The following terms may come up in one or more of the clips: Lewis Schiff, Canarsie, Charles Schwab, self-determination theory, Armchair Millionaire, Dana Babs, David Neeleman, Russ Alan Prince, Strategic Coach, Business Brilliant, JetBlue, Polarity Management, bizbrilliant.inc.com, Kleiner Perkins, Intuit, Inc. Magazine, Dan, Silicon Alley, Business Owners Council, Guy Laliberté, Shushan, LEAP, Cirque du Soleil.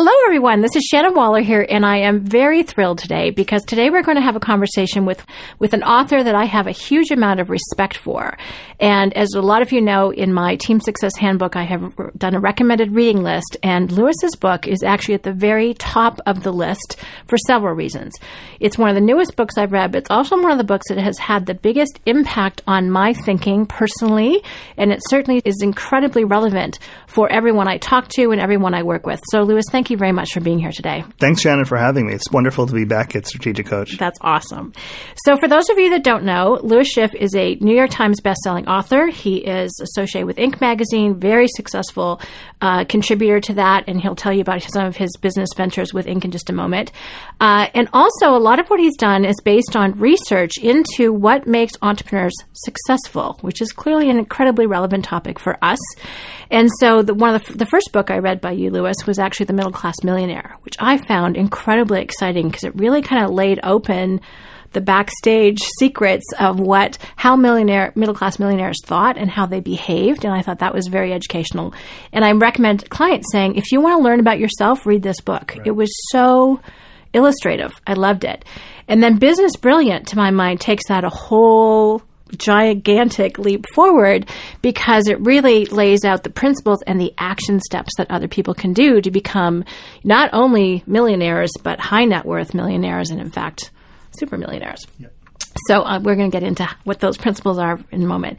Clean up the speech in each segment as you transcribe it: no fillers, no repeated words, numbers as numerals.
Hello, everyone. This is Shannon Waller here, and I am very thrilled today because today we're going to have a conversation with an author that I have a huge amount of respect for. And as a lot of you know, in my Team Success Handbook, I have done a recommended reading list, and Lewis's book is actually at the very top of the list for several reasons. It's one of the newest books I've read, but it's also one of the books that has had the biggest impact on my thinking personally, and it certainly is incredibly relevant for everyone I talk to and everyone I work with. So, Lewis, thank you very much for being here today. Thanks, Shannon, for having me. It's wonderful to be back at Strategic Coach. That's awesome. So for those of you that don't know, Lewis Schiff is a New York Times bestselling author. He is associated with Inc. Magazine, very successful contributor to that, and he'll tell you about some of his business ventures with Inc. in just a moment. And also, a lot of what he's done is based on research into what makes entrepreneurs successful, which is clearly an incredibly relevant topic for us. And so the first book I read by you, Lewis, was actually The Middle Class Millionaire, which I found incredibly exciting because it really kind of laid open the backstage secrets of how middle-class millionaires thought and how they behaved. And I thought that was very educational. And I recommend clients saying, if you want to learn about yourself, read this book. Right. It was so illustrative. I loved it. And then Business Brilliant, to my mind, takes that a whole gigantic leap forward because it really lays out the principles and the action steps that other people can do to become not only millionaires, but high net worth millionaires and, in fact, super millionaires. Yep. So we're going to get into what those principles are in a moment.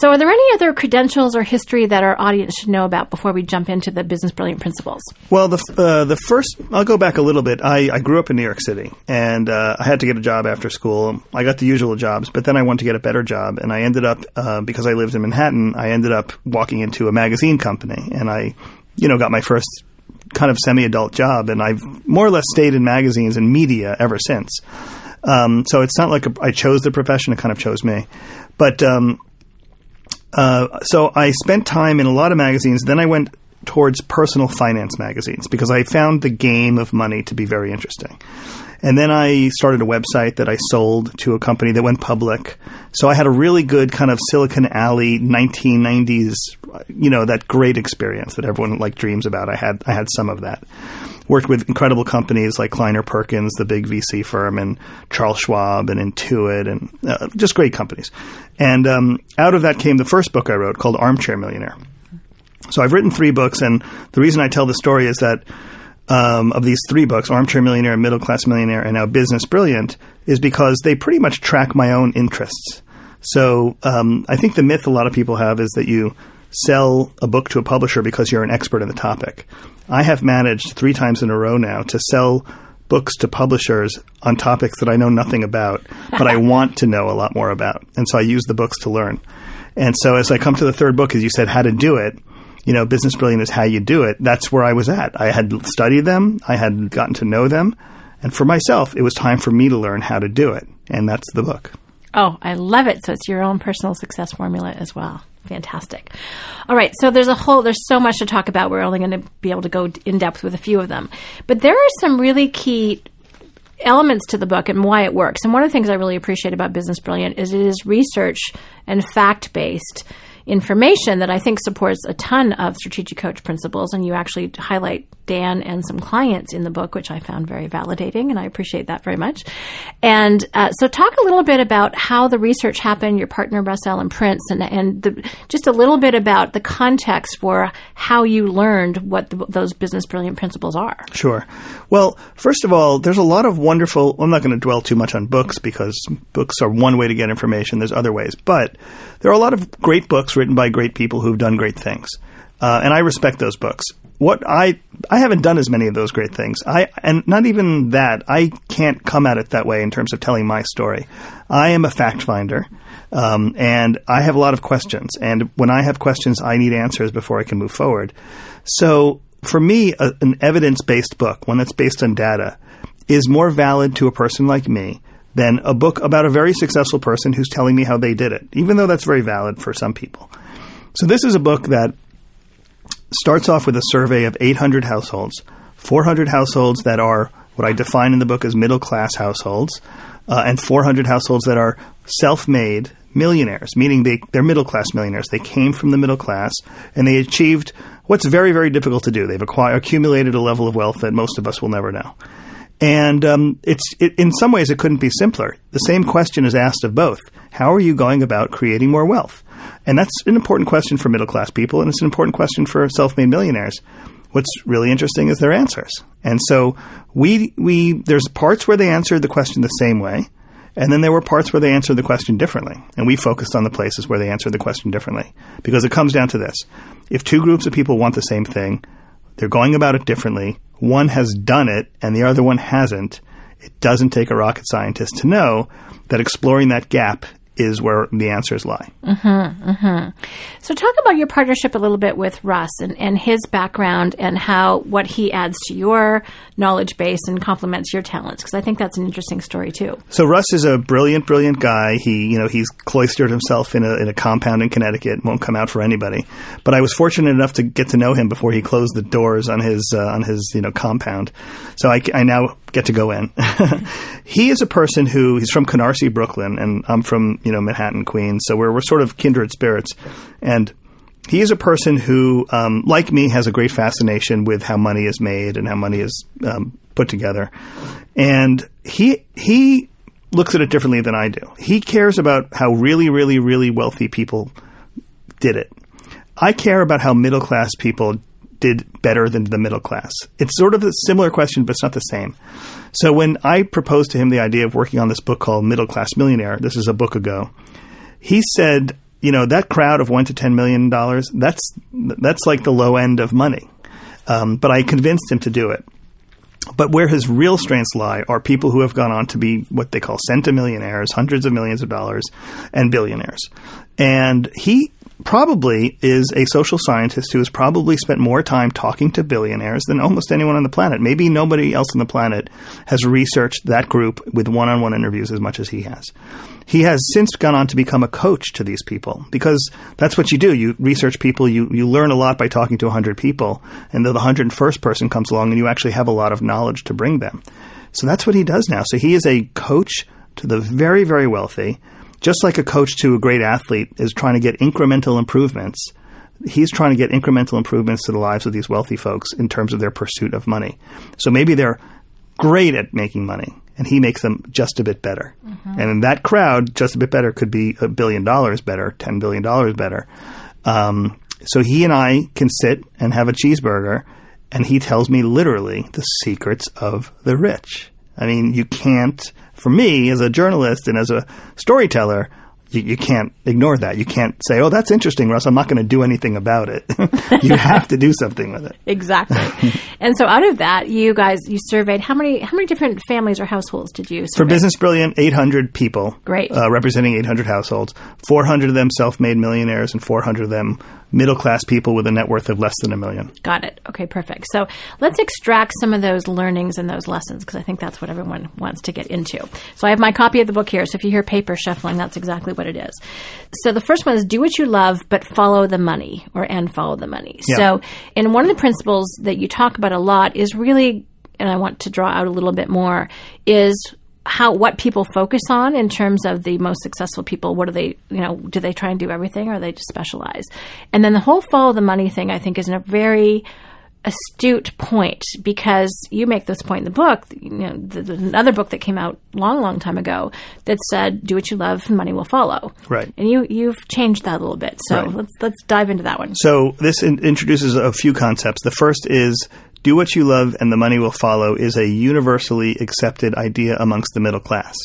So are there any other credentials or history that our audience should know about before we jump into the Business Brilliant principles? Well, the first – I'll go back a little bit. I grew up in New York City, and I had to get a job after school. I got the usual jobs, but then I wanted to get a better job, and I ended up because I lived in Manhattan, I ended up walking into a magazine company, and I got my first kind of semi-adult job, and I've more or less stayed in magazines and media ever since. So it's not like I chose the profession, it kind of chose me. But so I spent time in a lot of magazines. Then I went towards personal finance magazines because I found the game of money to be very interesting. And then I started a website that I sold to a company that went public. So I had a really good kind of Silicon Alley 1990s, that great experience that everyone dreams about. I had some of that. Worked with incredible companies like Kleiner Perkins, the big VC firm, and Charles Schwab and Intuit, and just great companies. And out of that came the first book I wrote called Armchair Millionaire. So I've written three books, and the reason I tell the story is that of these three books, Armchair Millionaire, Middle Class Millionaire, and now Business Brilliant, is because they pretty much track my own interests. So I think the myth a lot of people have is that you sell a book to a publisher because you're an expert in the topic. I have managed three times in a row now to sell books to publishers on topics that I know nothing about, but I want to know a lot more about. And so I use the books to learn. And so as I come to the third book, as you said, how to do it, Business Brilliant is how you do it. That's where I was at. I had studied them. I had gotten to know them. And for myself, it was time for me to learn how to do it. And that's the book. Oh, I love it. So it's your own personal success formula as well. Fantastic. All right. So there's so much to talk about. We're only going to be able to go in depth with a few of them. But there are some really key elements to the book and why it works. And one of the things I really appreciate about Business Brilliant is it is research and fact-based information that I think supports a ton of Strategic Coach principles. And you actually highlight Dan and some clients in the book, which I found very validating, and I appreciate that very much. And so talk a little bit about how the research happened, your partner, Russ Alan Prince, and just a little bit about the context for how you learned what those Business Brilliant principles are. Sure. Well, first of all, there's a lot of wonderful – I'm not going to dwell too much on books because books are one way to get information. There's other ways. But there are a lot of great books written by great people who've done great things. And I respect those books. What I haven't done as many of those great things. And not even that. I can't come at it that way in terms of telling my story. I am a fact finder, and I have a lot of questions. And when I have questions, I need answers before I can move forward. So for me, an evidence-based book, one that's based on data, is more valid to a person like me than a book about a very successful person who's telling me how they did it, even though that's very valid for some people. So this is a book that starts off with a survey of 800 households, 400 households that are what I define in the book as middle-class households, and 400 households that are self-made millionaires, meaning they're middle-class millionaires. They came from the middle class, and they achieved what's very, very difficult to do. They've accumulated a level of wealth that most of us will never know. And in some ways, it couldn't be simpler. The same question is asked of both. How are you going about creating more wealth? And that's an important question for middle-class people, and it's an important question for self-made millionaires. What's really interesting is their answers. And so there's parts where they answered the question the same way, and then there were parts where they answered the question differently. And we focused on the places where they answered the question differently, because it comes down to this. If two groups of people want the same thing, they're going about it differently. One has done it and the other one hasn't. It doesn't take a rocket scientist to know that exploring that gap is where the answers lie. Mm-hmm, mm-hmm. So talk about your partnership a little bit with Russ and his background and how what he adds to your knowledge base and complements your talents, because I think that's an interesting story too. So Russ is a brilliant, brilliant guy. He's cloistered himself in a compound in Connecticut, won't come out for anybody. But I was fortunate enough to get to know him before he closed the doors on his compound. So I now get to go in. He is a person who, he's from Canarsie, Brooklyn, and I'm from Manhattan, Queens. So we're sort of kindred spirits. And he is a person who, like me, has a great fascination with how money is made and how money is put together. And he looks at it differently than I do. He cares about how really, really, really wealthy people did it. I care about how middle-class people did better than the middle class. It's sort of a similar question, but it's not the same. So when I proposed to him the idea of working on this book called Middle Class Millionaire, this is a book ago, he said, that crowd of $1 to $10 million, that's like the low end of money. But I convinced him to do it. But where his real strengths lie are people who have gone on to be what they call centimillionaires, hundreds of millions of dollars, and billionaires. And he probably is a social scientist who has probably spent more time talking to billionaires than almost anyone on the planet. Maybe nobody else on the planet has researched that group with one-on-one interviews as much as he has. He has since gone on to become a coach to these people, because that's what you do. You research people. You learn a lot by talking to 100 people, and then the 101st person comes along, and you actually have a lot of knowledge to bring them. So that's what he does now. So he is a coach to the very, very wealthy. Just like a coach to a great athlete is trying to get incremental improvements, he's trying to get incremental improvements to the lives of these wealthy folks in terms of their pursuit of money. So maybe they're great at making money, and he makes them just a bit better. Mm-hmm. And in that crowd, just a bit better could be $1 billion better, $10 billion better. So he and I can sit and have a cheeseburger, and he tells me literally the secrets of the rich. I mean, you can't. For me, as a journalist and as a storyteller, you can't ignore that. You can't say, oh, that's interesting, Russ. I'm not going to do anything about it. You have to do something with it. Exactly. And so out of that, you surveyed how many different families or households did you survey? For Business Brilliant, 800 people. Great. Representing 800 households. 400 of them self-made millionaires and 400 of them middle-class people with a net worth of less than $1 million. Got it. Okay, perfect. So let's extract some of those learnings and those lessons, because I think that's what everyone wants to get into. So I have my copy of the book here. So if you hear paper shuffling, that's exactly what it is. So the first one is do what you love, but follow the money and follow the money. Yeah. So and one of the principles that you talk about a lot is really, and I want to draw out a little bit more, is what people focus on in terms of the most successful people. What do they, do they try and do everything, or they just specialize? And then the whole follow the money thing, I think, is a very astute point, because you make this point in the book, another book that came out long, long time ago that said, do what you love and money will follow. Right. And you've changed that a little bit. So right. Let's dive into that one. So this introduces a few concepts. The first is, do what you love and the money will follow is a universally accepted idea amongst the middle class.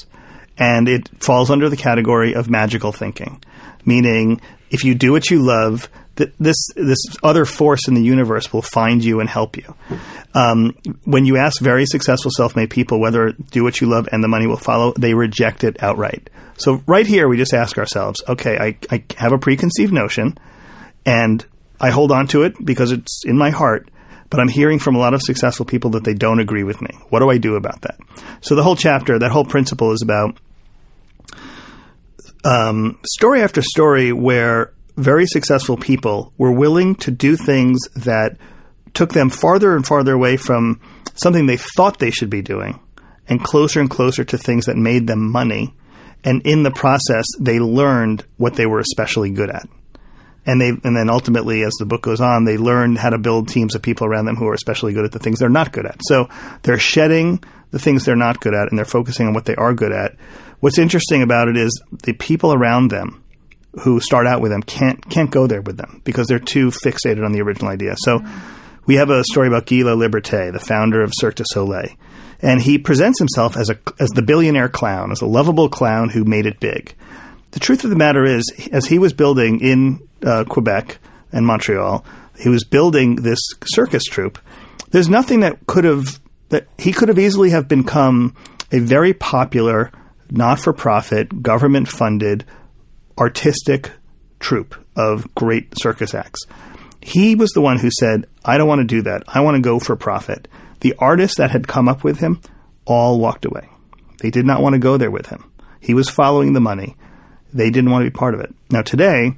And it falls under the category of magical thinking, meaning if you do what you love, this other force in the universe will find you and help you. When you ask very successful self-made people whether do what you love and the money will follow, they reject it outright. So right here we just ask ourselves, okay, I have a preconceived notion and I hold on to it because it's in my heart. But I'm hearing from a lot of successful people that they don't agree with me. What do I do about that? So the whole chapter, that whole principle is about story after story where very successful people were willing to do things that took them farther and farther away from something they thought they should be doing and closer to things that made them money. And in the process, they learned what they were especially good at. And then ultimately, as the book goes on, they learn how to build teams of people around them who are especially good at the things they're not good at. So they're shedding the things they're not good at, and they're focusing on what they are good at. What's interesting about it is the people around them who start out with them can't go there with them because they're too fixated on the original idea. So we have a story about Guy Laliberté, the founder of Cirque du Soleil. And he presents himself as the billionaire clown, as a lovable clown who made it big. The truth of the matter is, as he was building in Quebec and Montreal, he was building this circus troupe. There's nothing that he could have easily become a very popular, not-for-profit, government-funded, artistic troupe of great circus acts. He was the one who said, I don't want to do that. I want to go for profit. The artists that had come up with him all walked away. They did not want to go there with him. He was following the money. They didn't want to be part of it. Now today,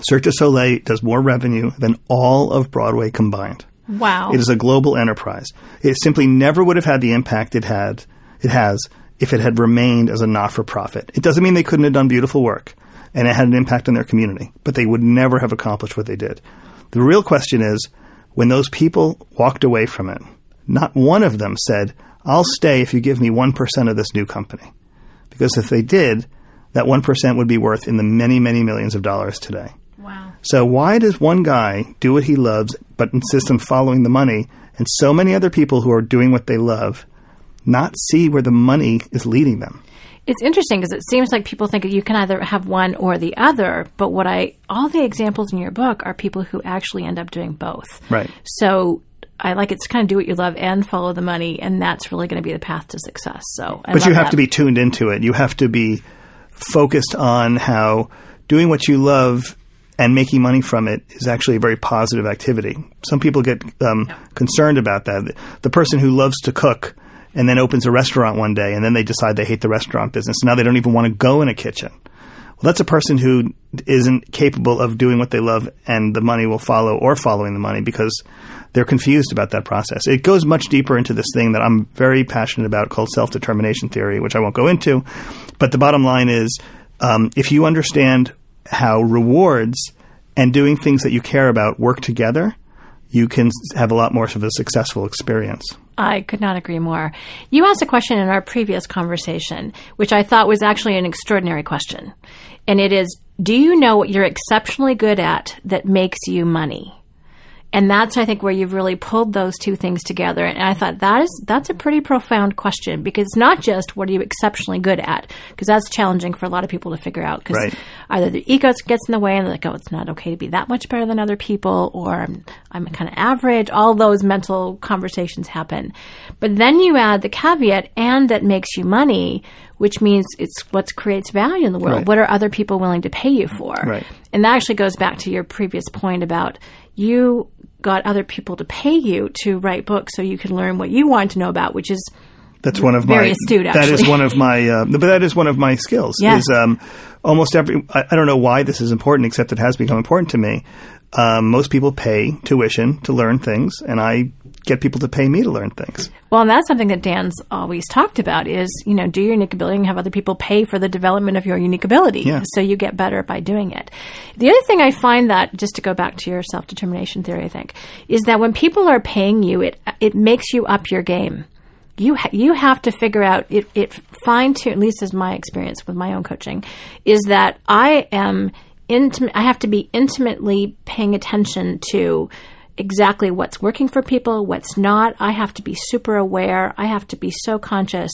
Cirque du Soleil does more revenue than all of Broadway combined. Wow. It is a global enterprise. It simply never would have had the impact it has if it had remained as a not-for-profit. It doesn't mean they couldn't have done beautiful work, and it had an impact on their community, but they would never have accomplished what they did. The real question is, when those people walked away from it, not one of them said, I'll stay if you give me 1% of this new company. Because if they did, that 1% would be worth in the many, many millions of dollars today. Wow. So why does one guy do what he loves but insist on following the money, and so many other people who are doing what they love not see where the money is leading them? It's interesting because it seems like people think you can either have one or the other, but all the examples in your book are people who actually end up doing both. Right. So I like it's kind of do what you love and follow the money, and that's really going to be the path to success. So, but you have to be tuned into it. You have to be focused on how doing what you love and making money from it is actually a very positive activity. Some people get concerned about that. The person who loves to cook and then opens a restaurant one day, and then they decide they hate the restaurant business. Now they don't even want to go in a kitchen. Well, that's a person who isn't capable of doing what they love, and the money will follow, or following the money, because they're confused about that process. It goes much deeper into this thing that I'm very passionate about called self-determination theory, which I won't go into. But the bottom line is, if you understand how rewards and doing things that you care about work together, you can have a lot more of a successful experience. I could not agree more. You asked a question in our previous conversation, which I thought was actually an extraordinary question. And it is, do you know what you're exceptionally good at that makes you money? And that's, I think, where you've really pulled those two things together. And I thought that's a pretty profound question, because it's not just what are you exceptionally good at, because that's challenging for a lot of people to figure out, because either the ego gets in the way and they're like, oh, it's not okay to be that much better than other people, or I'm kind of average. All those mental conversations happen. But then you add the caveat, and that makes you money, which means it's what creates value in the world. Right. What are other people willing to pay you for? Right. And that actually goes back to your previous point about you got other people to pay you to write books so you could learn what you want to know about, which is that is one of my skills. Yes. Is almost every – I don't know why this is important, except it has become important to me. Most people pay tuition to learn things, and I get people to pay me to learn things. Well, and that's something that Dan's always talked about is, do your unique ability and have other people pay for the development of your unique ability. Yeah. So you get better by doing it. The other thing I find that, just to go back to your self-determination theory, I think, is that when people are paying you, it makes you up your game. You have to figure out, it fine-tune, at least is my experience with my own coaching, is that I have to be intimately paying attention to exactly what's working for people, what's not. I have to be super aware. I have to be so conscious,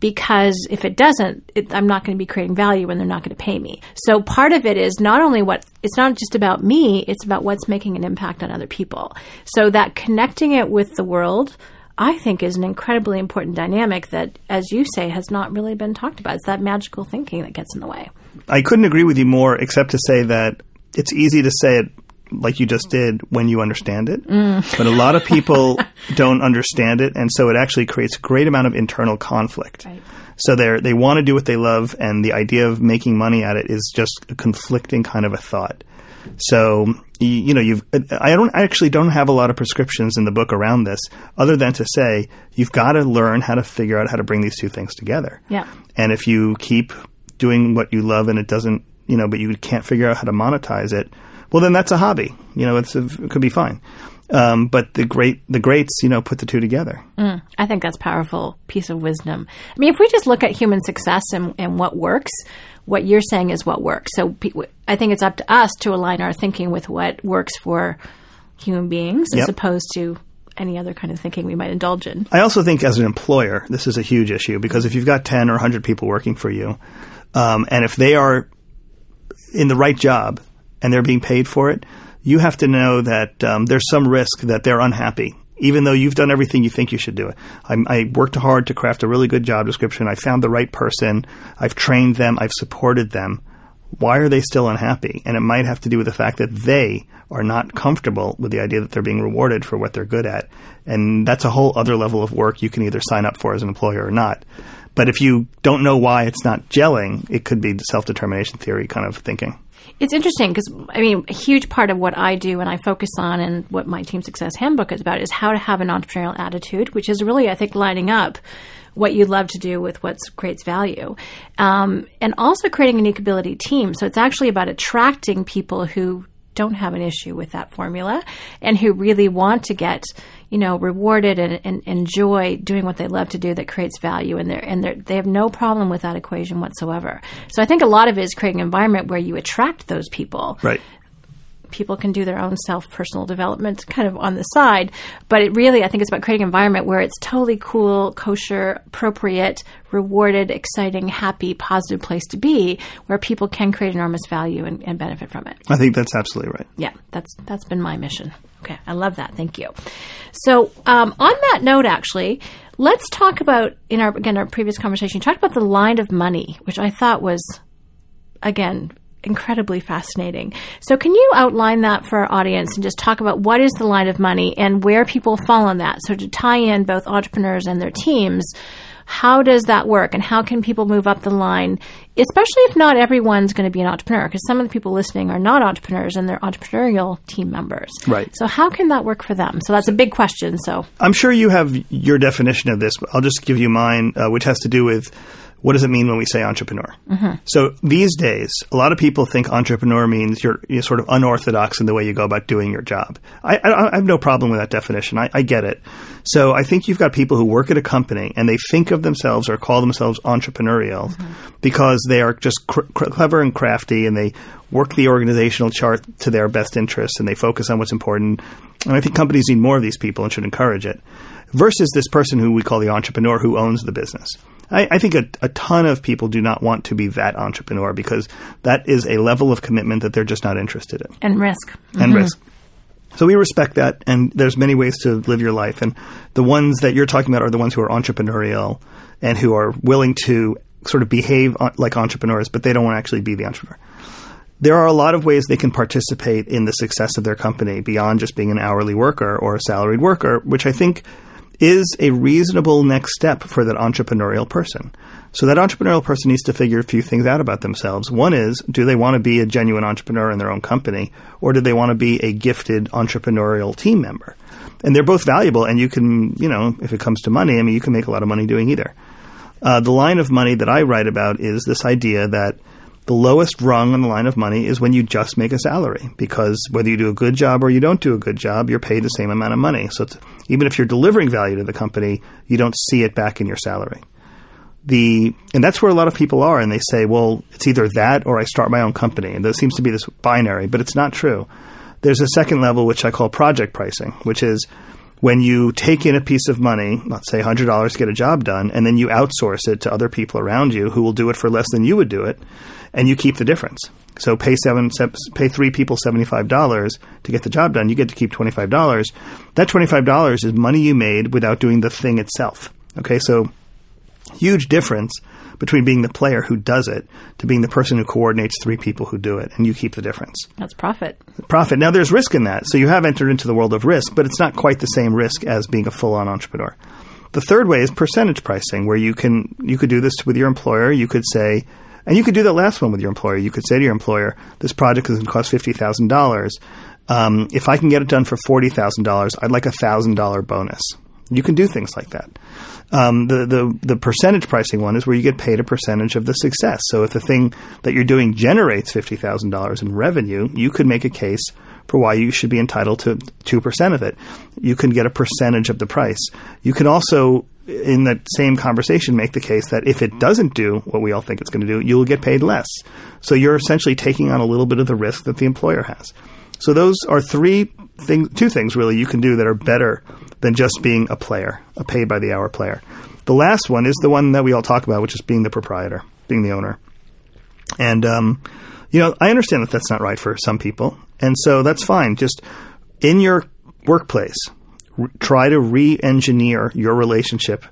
because if it doesn't, I'm not going to be creating value and they're not going to pay me. So part of it is not only it's not just about me, it's about what's making an impact on other people. So that connecting it with the world, I think, is an incredibly important dynamic that, as you say, has not really been talked about. It's that magical thinking that gets in the way. I couldn't agree with you more, except to say that it's easy to say it like you just did when you understand it. Mm. But a lot of people don't understand it, and so it actually creates a great amount of internal conflict. Right. So they want to do what they love, and the idea of making money at it is just a conflicting kind of a thought. So, I actually don't have a lot of prescriptions in the book around this, other than to say you've got to learn how to figure out how to bring these two things together. Yeah. And if you keep doing what you love and it doesn't, but you can't figure out how to monetize it, well, then that's a hobby. You know, it's it could be fine. But the greats, you know, put the two together. I think that's a powerful piece of wisdom. I mean, if we just look at human success and what works, what you're saying is what works. So I think it's up to us to align our thinking with what works for human beings as opposed to any other kind of thinking we might indulge in. I also think as an employer, this is a huge issue because if you've got 10 or 100 people working for you, and if they are in the right job and they're being paid for it, you have to know that there's some risk that they're unhappy, even though you've done everything you think you should do it. I worked hard to craft a really good job description. I found the right person. I've trained them. I've supported them. Why are they still unhappy? And it might have to do with the fact that they are not comfortable with the idea that they're being rewarded for what they're good at. And that's a whole other level of work you can either sign up for as an employer or not. But if you don't know why it's not gelling, it could be self-determination theory kind of thinking. It's interesting because, I mean, a huge part of what I do and I focus on and what my Team Success Handbook is about is how to have an entrepreneurial attitude, which is really, I think, lining up what you love to do with what creates value, and also creating a unique ability team. So it's actually about attracting people who don't have an issue with that formula and who really want to get, you know, rewarded and enjoy doing what they love to do that creates value. And they have no problem with that equation whatsoever. So I think a lot of it is creating an environment where you attract those people. Right. People can do their own self-personal development kind of on the side. But it really, I think it's about creating an environment where it's totally cool, kosher, appropriate, rewarded, exciting, happy, positive place to be where people can create enormous value and benefit from it. I think that's absolutely right. Yeah, that's been my mission. Okay, I love that. Thank you. So on that note, actually, let's talk about, in our previous conversation, you talked about the line of money, which I thought was, again, incredibly fascinating. So can you outline that for our audience and just talk about what is the line of money and where people fall on that? So to tie in both entrepreneurs and their teams, how does that work and how can people move up the line, especially if not everyone's going to be an entrepreneur? Because some of the people listening are not entrepreneurs and they're entrepreneurial team members. Right. So how can that work for them? So that's a big question. So I'm sure you have your definition of this, but I'll just give you mine, which has to do with what does it mean when we say entrepreneur? Mm-hmm. So these days, a lot of people think entrepreneur means you're sort of unorthodox in the way you go about doing your job. I have no problem with that definition. I get it. So I think you've got people who work at a company and they think of themselves or call themselves entrepreneurial because they are just clever and crafty and they work the organizational chart to their best interests and they focus on what's important. And I think companies need more of these people and should encourage it versus this person who we call the entrepreneur who owns the business. I think a ton of people do not want to be that entrepreneur because that is a level of commitment that they're just not interested in. And risk. Mm-hmm. And risk. So we respect that, and there's many ways to live your life. And the ones that you're talking about are the ones who are entrepreneurial and who are willing to sort of behave like entrepreneurs, but they don't want to actually be the entrepreneur. There are a lot of ways they can participate in the success of their company beyond just being an hourly worker or a salaried worker, which I think is a reasonable next step for that entrepreneurial person. So that entrepreneurial person needs to figure a few things out about themselves. One is, do they want to be a genuine entrepreneur in their own company, or do they want to be a gifted entrepreneurial team member? And they're both valuable, and you can, you know, if it comes to money, I mean, you can make a lot of money doing either. The line of money that I write about is this idea that the lowest rung on the line of money is when you just make a salary because whether you do a good job or you don't do a good job, you're paid the same amount of money. So even if you're delivering value to the company, you don't see it back in your salary. And that's where a lot of people are, and they say, well, it's either that or I start my own company. And there seems to be this binary, but it's not true. There's a second level, which I call project pricing, which is when you take in a piece of money, let's say $100 to get a job done, and then you outsource it to other people around you who will do it for less than you would do it, and you keep the difference. So pay three people $75 to get the job done. You get to keep $25. That $25 is money you made without doing the thing itself. Okay, so huge difference between being the player who does it to being the person who coordinates three people who do it, and you keep the difference. That's profit. Profit. Now, there's risk in that. So you have entered into the world of risk, but it's not quite the same risk as being a full-on entrepreneur. The third way is percentage pricing, where you could do this with your employer. You could say – and you could do that last one with your employer. You could say to your employer, this project is going to cost $50,000. If I can get it done for $40,000, I'd like a $1,000 bonus. You can do things like that. The percentage pricing one is where you get paid a percentage of the success. So if the thing that you're doing generates $50,000 in revenue, you could make a case for why you should be entitled to 2% of it. You can get a percentage of the price. You can also, in that same conversation, make the case that if it doesn't do what we all think it's going to do, you'll get paid less. So you're essentially taking on a little bit of the risk that the employer has. So those are two things really you can do that are better than just being a player, a pay-by-the-hour player. The last one is the one that we all talk about, which is being the proprietor, being the owner. And, I understand that that's not right for some people. And so that's fine. Just in your workplace, try to re-engineer your relationship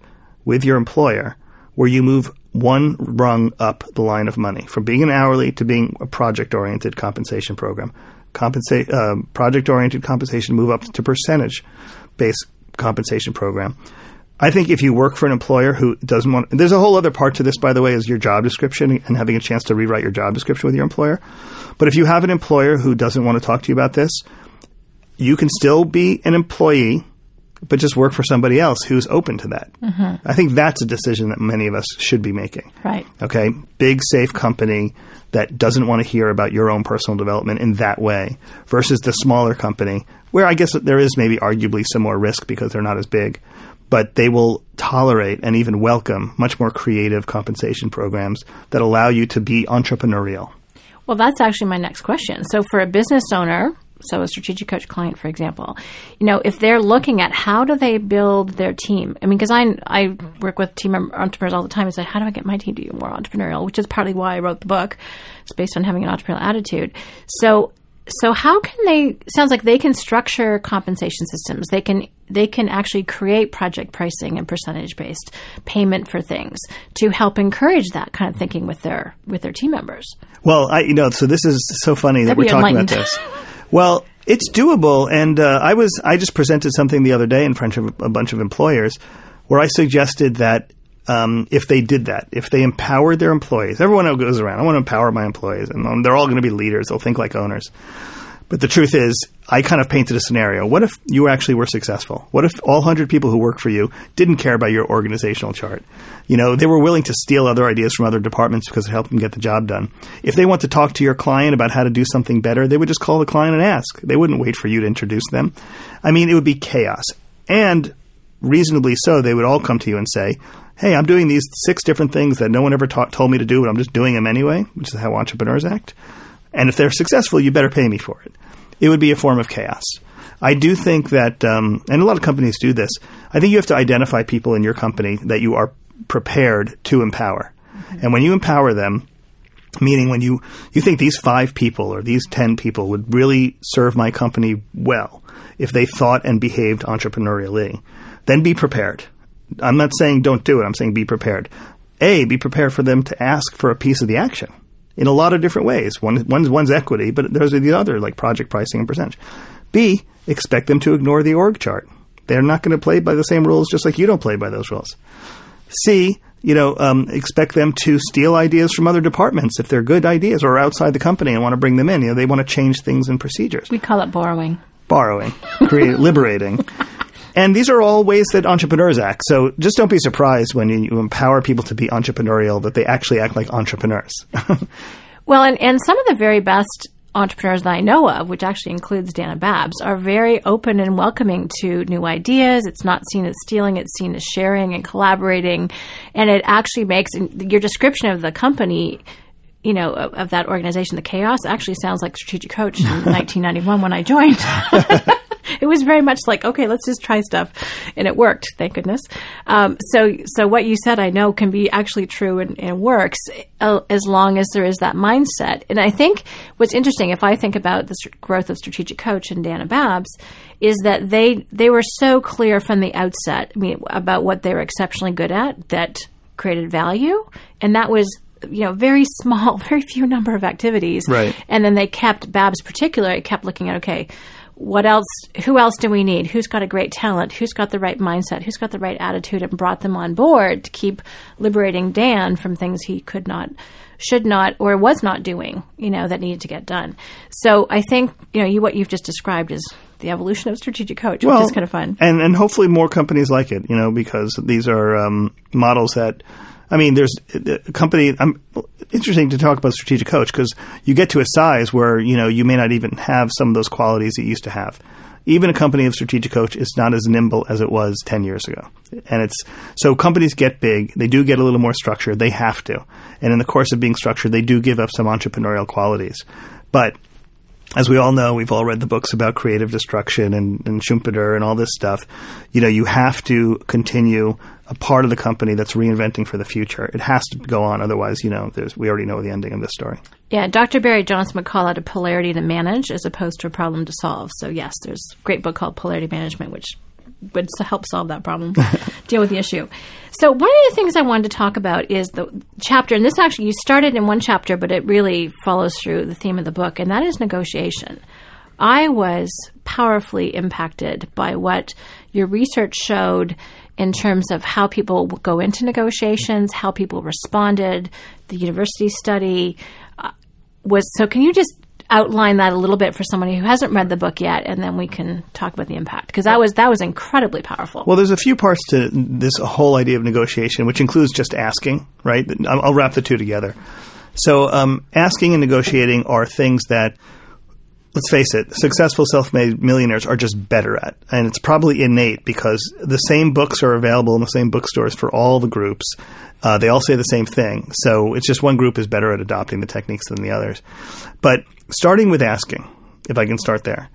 with your employer where you move one rung up the line of money from being an hourly to being a project-oriented compensation program. Project-oriented compensation, move up to percentage-based compensation program. I think if you work for an employer who doesn't want – there's a whole other part to this, by the way, is your job description and having a chance to rewrite your job description with your employer. But if you have an employer who doesn't want to talk to you about this, you can still be an employee but just work for somebody else who's open to that. Mm-hmm. I think that's a decision that many of us should be making. Right. Okay? Big, safe company that doesn't want to hear about your own personal development in that way versus the smaller company where I guess there is maybe arguably some more risk because they're not as big. But they will tolerate and even welcome much more creative compensation programs that allow you to be entrepreneurial. Well, that's actually my next question. So for a business owner, so a strategic coach client, for example, if they're looking at how do they build their team? I mean, because I work with team entrepreneurs all the time and say, how do I get my team to be more entrepreneurial? Which is partly why I wrote the book. It's based on having an entrepreneurial attitude. So how can they – sounds like they can structure compensation systems. They can actually create project pricing and percentage-based payment for things to help encourage that kind of thinking with their team members. Well, so this is so funny that we're talking about this. Well, it's doable. And I just presented something the other day in front of a bunch of employers where I suggested that if they did that, if they empowered their employees, everyone who goes around, I want to empower my employees, and they're all going to be leaders. They'll think like owners. But the truth is, I kind of painted a scenario. What if you actually were successful? What if all 100 people who work for you didn't care about your organizational chart? They were willing to steal other ideas from other departments because it helped them get the job done. If they want to talk to your client about how to do something better, they would just call the client and ask. They wouldn't wait for you to introduce them. I mean, it would be chaos. And reasonably so, they would all come to you and say, hey, I'm doing these 6 different things that no one ever told me to do, but I'm just doing them anyway, which is how entrepreneurs act. And if they're successful, you better pay me for it. It would be a form of chaos. I do think that, and a lot of companies do this, I think you have to identify people in your company that you are prepared to empower. Mm-hmm. And when you empower them, meaning when you think these 5 people or these 10 people would really serve my company well if they thought and behaved entrepreneurially, then be prepared. I'm not saying don't do it. I'm saying be prepared. Be prepared for them to ask for a piece of the action in a lot of different ways. One's equity, but there's the other, like project pricing and percentage. B, expect them to ignore the org chart. They're not going to play by the same rules, just like you don't play by those rules. C, expect them to steal ideas from other departments if they're good ideas or outside the company and want to bring them in. They want to change things and procedures. We call it borrowing. Liberating. And these are all ways that entrepreneurs act. So just don't be surprised when you empower people to be entrepreneurial that they actually act like entrepreneurs. Well, and some of the very best entrepreneurs that I know of, which actually includes Dana Babs, are very open and welcoming to new ideas. It's not seen as stealing. It's seen as sharing and collaborating. And it actually makes your description of the company – of that organization, the chaos, actually sounds like Strategic Coach in 1991 when I joined. It was very much like, okay, let's just try stuff. And it worked, thank goodness. So what you said, I know, can be actually true and works as long as there is that mindset. And I think what's interesting, if I think about the growth of Strategic Coach and Dana Babs, is that they were so clear from the outset about what they were exceptionally good at that created value. And that was very small, very few number of activities. Right. And then they kept, Babs particularly, kept looking at, okay, what else, who else do we need? Who's got a great talent? Who's got the right mindset? Who's got the right attitude? And brought them on board to keep liberating Dan from things he could not, should not, or was not doing, that needed to get done. So I think, what you've just described is the evolution of Strategic Coach, which is kind of fun. And hopefully more companies like it, you know, because these are models that – I mean, there's a company interesting to talk about Strategic Coach because you get to a size where, you know, you may not even have some of those qualities that you used to have. Even a company of Strategic Coach is not as nimble as it was 10 years ago. And it's so companies get big. They do get a little more structure. They have to. And in the course of being structured, they do give up some entrepreneurial qualities. But as we all know, we've all read the books about creative destruction and Schumpeter and all this stuff. You know, you have to continue a part of the company that's reinventing for the future. It has to go on. Otherwise, you know, we already know the ending of this story. Yeah, Dr. Barry Johnson would call it a polarity to manage as opposed to a problem to solve. So, yes, there's a great book called Polarity Management, which would help solve that problem, deal with the issue. So one of the things I wanted to talk about is the chapter, and this actually you started in one chapter, but it really follows through the theme of the book, and that is negotiation. I was powerfully impacted by what your research showed in terms of how people go into negotiations, how people responded, the university study was. So can you just outline that a little bit for somebody who hasn't read the book yet, and then we can talk about the impact, because that was incredibly powerful. Well, there's a few parts to this whole idea of negotiation, which includes just asking, right? I'll wrap the two together. So asking and negotiating are things that, let's face it, successful self-made millionaires are just better at. And it's probably innate because the same books are available in the same bookstores for all the groups. They all say the same thing. So it's just one group is better at adopting the techniques than the others. But starting with asking, if I can start there,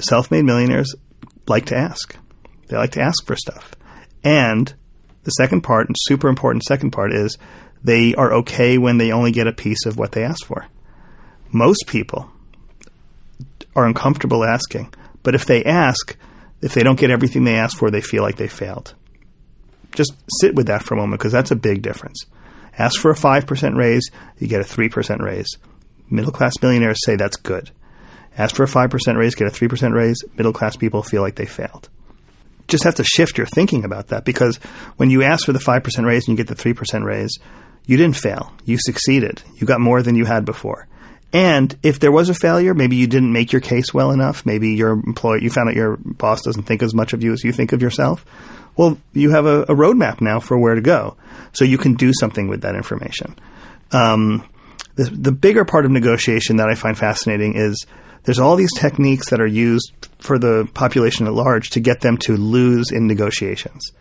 self-made millionaires like to ask. They like to ask for stuff. And the second part, and super important second part, is they are okay when they only get a piece of what they asked for. Most people are uncomfortable asking, but if they ask, if they don't get everything they ask for, they feel like they failed. Just sit with that for a moment because that's a big difference. Ask for a 5% raise, you get a 3% raise. Middle-class millionaires say that's good. Ask for a 5% raise, get a 3% raise. Middle-class people feel like they failed. Just have to shift your thinking about that because when you ask for the 5% raise and you get the 3% raise, you didn't fail. You succeeded. You got more than you had before. And if there was a failure, maybe you didn't make your case well enough. Maybe your employer, you found out your boss doesn't think as much of you as you think of yourself. Well, you have a roadmap now for where to go. So you can do something with that information. The bigger part of negotiation that I find fascinating is there's all these techniques that are used for the population at large to get them to lose in negotiations.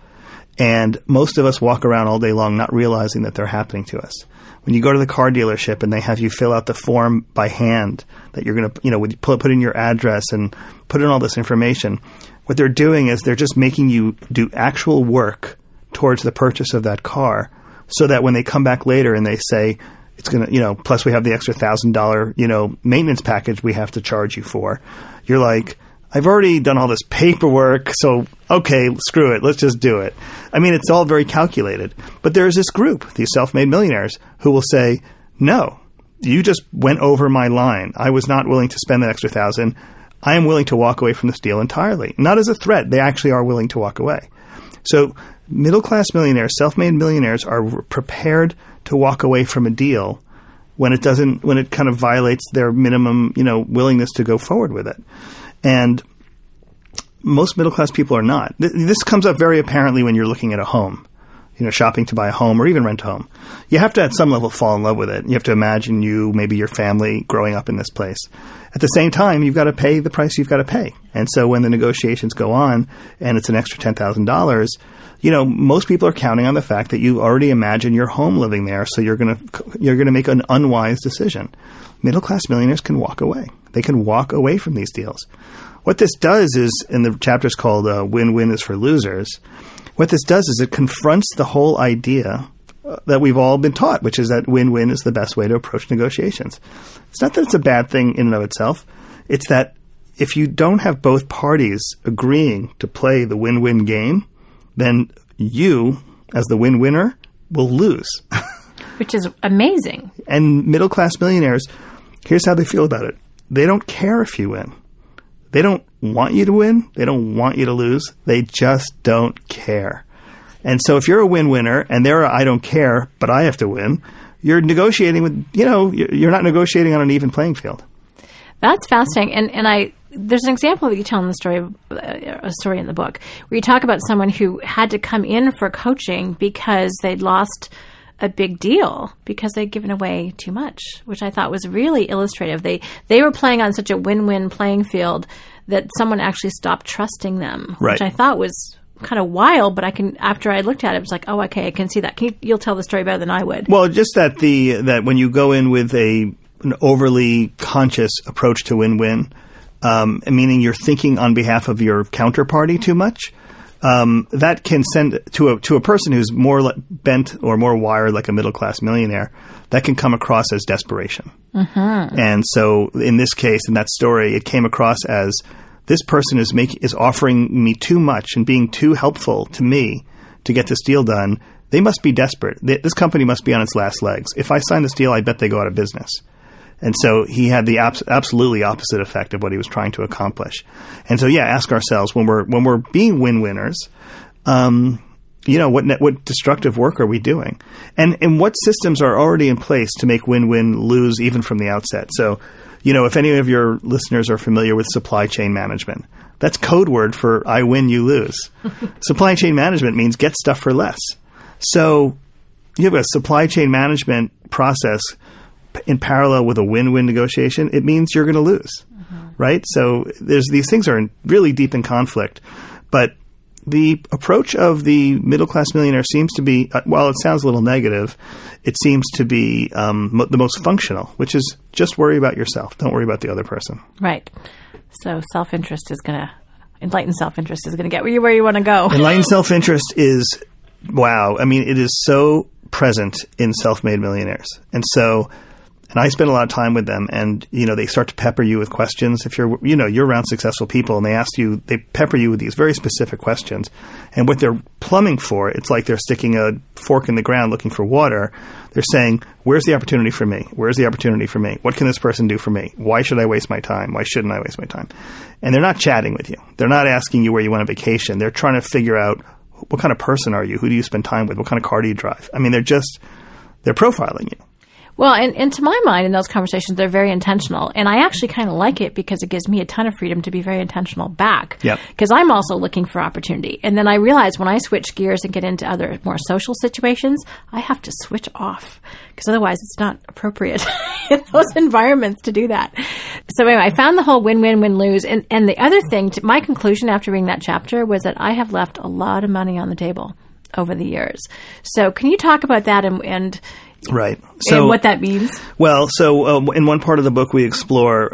And most of us walk around all day long not realizing that they're happening to us. When you go to the car dealership and they have you fill out the form by hand that you're going to, you know, put in your address and put in all this information, what they're doing is they're just making you do actual work towards the purchase of that car so that when they come back later and they say it's going to, you know, plus we have the extra $1,000, you know, maintenance package we have to charge you for, you're like, I've already done all this paperwork, so okay, screw it. Let's just do it. I mean, it's all very calculated. But there is this group, these self-made millionaires, who will say, no, you just went over my line. I was not willing to spend that extra $1,000. I am willing to walk away from this deal entirely. Not as a threat. They actually are willing to walk away. So middle-class millionaires, self-made millionaires are prepared to walk away from a deal when it doesn't, when it kind of violates their minimum, you know, willingness to go forward with it. And most middle-class people are not. This comes up very apparently when you're looking at a home, you know, shopping to buy a home or even rent a home. You have to at some level fall in love with it. You have to imagine you, maybe your family, growing up in this place. At the same time, you've got to pay the price you've got to pay. And so when the negotiations go on and it's an extra $10,000, you know, most people are counting on the fact that you already imagine your home living there, so you're going to make an unwise decision. Middle-class millionaires can walk away. They can walk away from these deals. What this does is, and the chapter is called Win-Win is for Losers, what this does is it confronts the whole idea that we've all been taught, which is that win-win is the best way to approach negotiations. It's not that it's a bad thing in and of itself. It's that if you don't have both parties agreeing to play the win-win game, then you, as the win-winner, will lose. Which is amazing. And middle-class millionaires, here's how they feel about it. They don't care if you win. They don't want you to win. They don't want you to lose. They just don't care. And so if you're a win-winner and they're a I don't care, but I have to win, you're negotiating with, you know, you're not negotiating on an even playing field. That's fascinating. And I There's an example that you tell in the story, a story in the book, where you talk about someone who had to come in for coaching because they'd lost a big deal because they'd given away too much, which I thought was really illustrative. They were playing on such a win-win playing field that someone actually stopped trusting them, right, which I thought was kind of wild. But I can, after I looked at it, it was like, oh, okay, I can see that. You'll tell the story better than I would. Well, just that that when you go in with an overly conscious approach to win-win. Meaning you're thinking on behalf of your counterparty too much, that can send to a person who's more bent or more wired like a middle-class millionaire, that can come across as desperation. Uh-huh. And so in this case, in that story, it came across as this person is offering me too much and being too helpful to me to get this deal done. They must be desperate. This company must be on its last legs. If I sign this deal, I bet they go out of business. And so he had the absolutely opposite effect of what he was trying to accomplish. And so, yeah, ask ourselves when we're being win-winners, what destructive work are we doing, and what systems are already in place to make win-win lose even from the outset. So, if any of your listeners are familiar with supply chain management, that's code word for I win, you lose. Supply chain management means get stuff for less. So you have a supply chain management process in parallel with a win-win negotiation, it means you're going to lose, right? So these things are really deep in conflict. But the approach of the middle-class millionaire seems to be, while it sounds a little negative, it seems to be the most functional, which is just worry about yourself. Don't worry about the other person. Right. So enlightened self-interest is going to get you where you want to go. Enlightened self-interest is, wow. I mean, it is so present in self-made millionaires. And so... And I spend a lot of time with them, and, they start to pepper you with questions. If you're around successful people and they pepper you with these very specific questions. And what they're plumbing for, it's like they're sticking a fork in the ground looking for water. They're saying, where's the opportunity for me? Where's the opportunity for me? What can this person do for me? Why should I waste my time? Why shouldn't I waste my time? And they're not chatting with you. They're not asking you where you want a vacation. They're trying to figure out, what kind of person are you? Who do you spend time with? What kind of car do you drive? I mean, they're profiling you. Well, and to my mind, in those conversations, they're very intentional. And I actually kind of like it because it gives me a ton of freedom to be very intentional back. Yep. Because I'm also looking for opportunity. And then I realize when I switch gears and get into other more social situations, I have to switch off because otherwise it's not appropriate in those environments to do that. So anyway, I found the whole win-win-win-lose. And the other thing, my conclusion after reading that chapter was that I have left a lot of money on the table over the years. So can you talk about that and right. So, and what that means? Well, so in one part of the book we explore,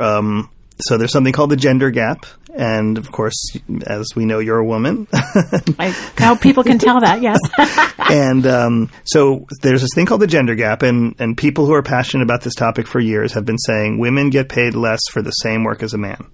so there's something called the gender gap. And, of course, as we know, you're a woman. I hope people can tell that, yes. And so there's this thing called the gender gap. And people who are passionate about this topic for years have been saying women get paid less for the same work as a man.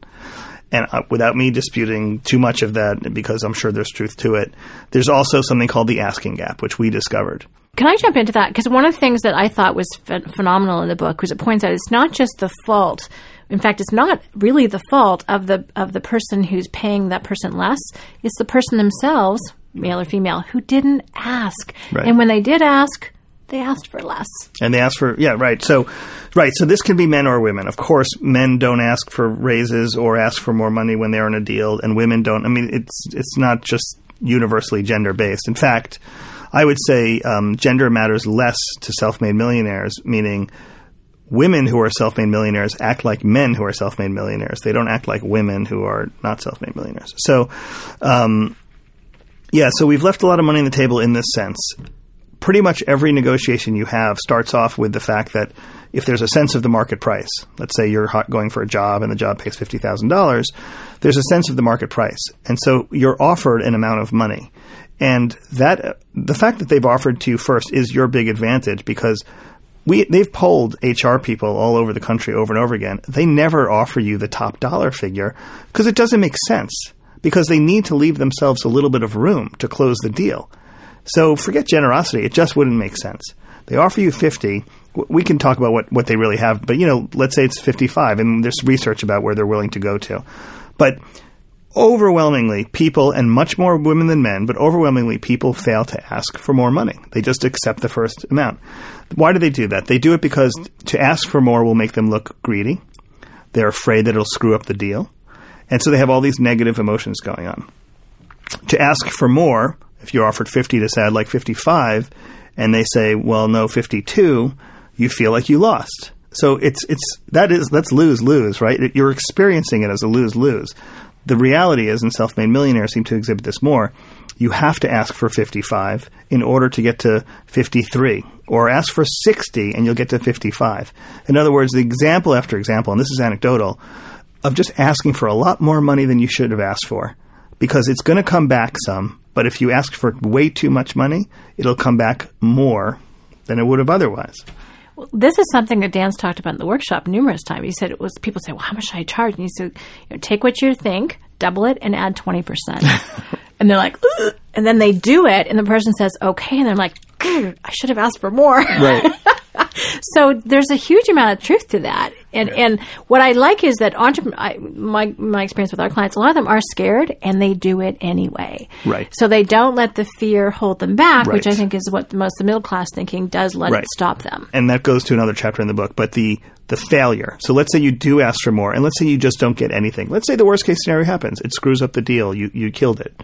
And without me disputing too much of that, because I'm sure there's truth to it, there's also something called the asking gap, which we discovered. Can I jump into that? Because one of the things that I thought was phenomenal in the book was it points out it's not just the fault. In fact, it's not really the fault of the person who's paying that person less. It's the person themselves, male or female, who didn't ask. Right. And when they did ask, they asked for less. And they asked for, yeah, right. So, right. So this can be men or women. Of course, men don't ask for raises or ask for more money when they're in a deal, and women don't. I mean, it's not just universally gender-based. In fact, I would say gender matters less to self-made millionaires, meaning women who are self-made millionaires act like men who are self-made millionaires. They don't act like women who are not self-made millionaires. So, so we've left a lot of money on the table in this sense. Pretty much every negotiation you have starts off with the fact that if there's a sense of the market price, let's say you're going for a job and the job pays $50,000, there's a sense of the market price. And so you're offered an amount of money. And that the fact that they've offered to you first is your big advantage because they've polled HR people all over the country over and over again. They never offer you the top dollar figure because it doesn't make sense because they need to leave themselves a little bit of room to close the deal. So forget generosity. It just wouldn't make sense. They offer you 50. We can talk about what they really have. But, let's say it's 55. And there's research about where they're willing to go to. But overwhelmingly, people, and much more women than men, but overwhelmingly, people fail to ask for more money. They just accept the first amount. Why do they do that? They do it because to ask for more will make them look greedy. They're afraid that it'll screw up the deal. And so they have all these negative emotions going on. To ask for more, if you're offered 50 to say, I'd like 55, and they say, well, no, 52, you feel like you lost. So that's lose-lose, right? You're experiencing it as a lose-lose. The reality is, and self-made millionaires seem to exhibit this more, you have to ask for 55 in order to get to 53, or ask for 60 and you'll get to 55. In other words, the example after example, and this is anecdotal, of just asking for a lot more money than you should have asked for, because it's going to come back some, but if you ask for way too much money, it'll come back more than it would have otherwise. This is something that Dan's talked about in the workshop numerous times. He said it was people say, well, how much should I charge? And he said, take what you think, double it, and add 20%. And they're like, ugh. And then they do it, and the person says, okay. And they're like, I should have asked for more. Right. So there's a huge amount of truth to that. And what I like is that my experience with our clients, a lot of them are scared, and they do it anyway. Right. So they don't let the fear hold them back, right, which I think is what most of the middle class thinking does let right. it stop them. And that goes to another chapter in the book, but the failure. So let's say you do ask for more, and let's say you just don't get anything. Let's say the worst case scenario happens. It screws up the deal. You killed it.